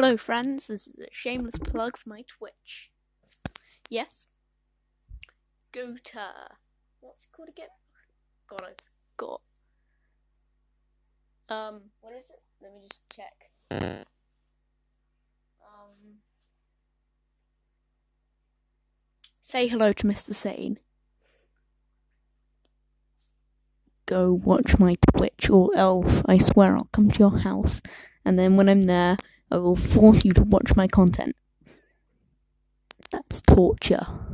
Hello friends, this is a shameless plug for my Twitch. Yes. Go to... what's it called again? God, I've got... what is it? Let me just check. Say hello to Mr. Sane. Go watch my Twitch or else I swear I'll come to your house. And then when I'm there... I will force you to watch my content. That's torture.